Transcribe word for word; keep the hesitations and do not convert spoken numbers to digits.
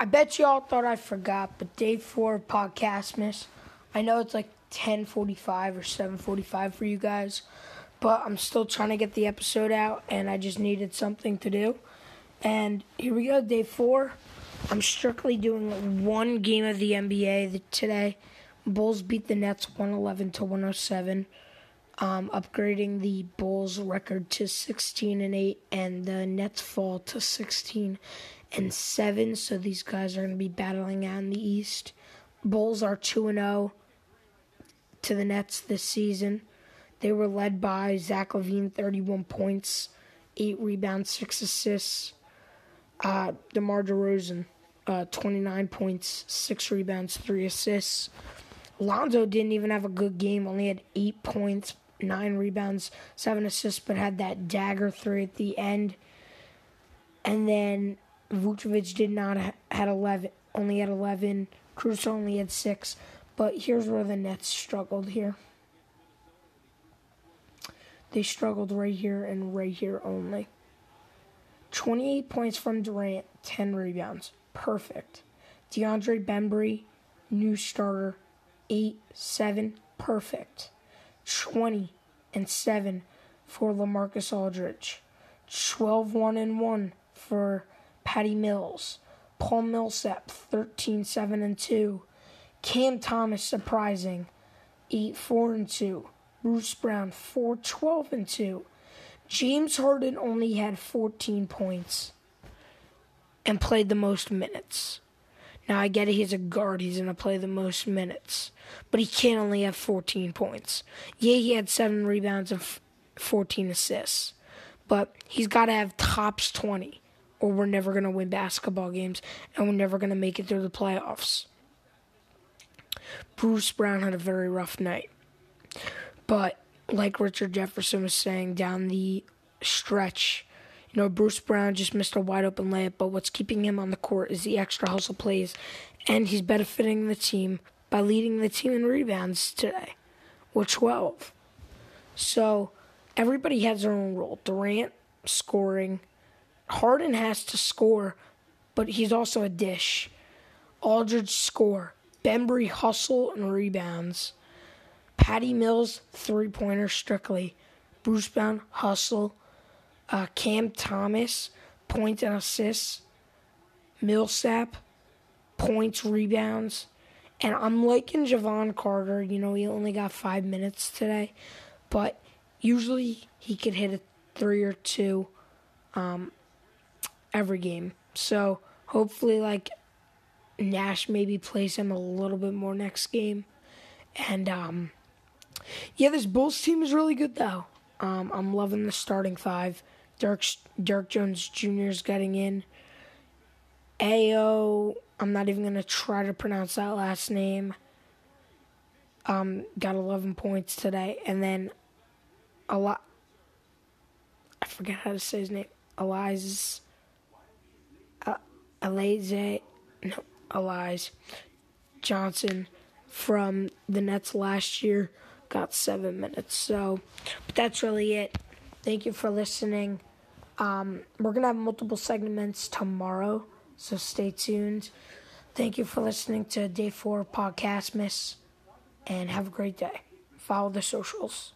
I bet y'all thought I forgot, but day four of Podcastmas, I know it's like ten forty-five or seven forty-five for you guys, but I'm still trying to get the episode out, and I just needed something to do. And here we go, day four. I'm strictly doing one game of the N B A today. Bulls beat the Nets one eleven to one oh seven, um, upgrading the Bulls' record to sixteen and eight, and the Nets fall to sixteen and seven, so these guys are going to be battling out in the East. Bulls are two and oh to the Nets this season. They were led by Zach LaVine, thirty-one points, eight rebounds, six assists. Uh, DeMar DeRozan, uh, twenty-nine points, six rebounds, three assists. Lonzo didn't even have a good game, only had eight points, nine rebounds, seven assists, but had that dagger three at the end. And then Vucevic did not ha- had eleven, only had eleven. Cruz only had six. But here's where the Nets struggled here. They struggled right here and right here only. twenty-eight points from Durant, ten rebounds. Perfect. DeAndre Bembry, new starter, eight seven. Perfect. twenty and seven for LaMarcus Aldridge. twelve one and one for Patty Mills. Paul Millsap, thirteen seven and two. Cam Thomas, surprising, eight four and two. Bruce Brown, four twelve and two. James Harden only had fourteen points and played the most minutes. Now, I get it, he's a guard, he's going to play the most minutes, but he can't only have fourteen points. Yeah, he had seven rebounds and fourteen assists, but he's got to have tops twenty, or we're never going to win basketball games, and we're never going to make it through the playoffs. Bruce Brown had a very rough night, but like Richard Jefferson was saying down the stretch, you know, Bruce Brown just missed a wide-open layup, but what's keeping him on the court is the extra hustle plays, and he's benefiting the team by leading the team in rebounds today with twelve. So everybody has their own role. Durant scoring. Harden has to score, but he's also a dish. Aldridge score. Bembry hustle and rebounds. Patty Mills, three-pointer strictly. Bruce Brown, hustle. Uh, Cam Thomas, points and assists. Millsap, points, rebounds. And I'm liking Javon Carter. You know, he only got five minutes today. But usually he could hit a three or two um, every game. So hopefully, like, Nash maybe plays him a little bit more next game. And, um... yeah, this Bulls team is really good, though. Um, I'm loving the starting five. Dirk, Dirk Jones Junior is getting in. Ayo, I'm not even going to try to pronounce that last name. Um, got eleven points today. And then, a lot. I forget how to say his name. Elize. Uh, Elize. No, Elize Johnson from the Nets last year. Got seven minutes, so but that's really it. Thank you for listening. Um, we're going to have multiple segments tomorrow, so stay tuned. Thank you for listening to Day four Podcastmas, and have a great day. Follow the socials.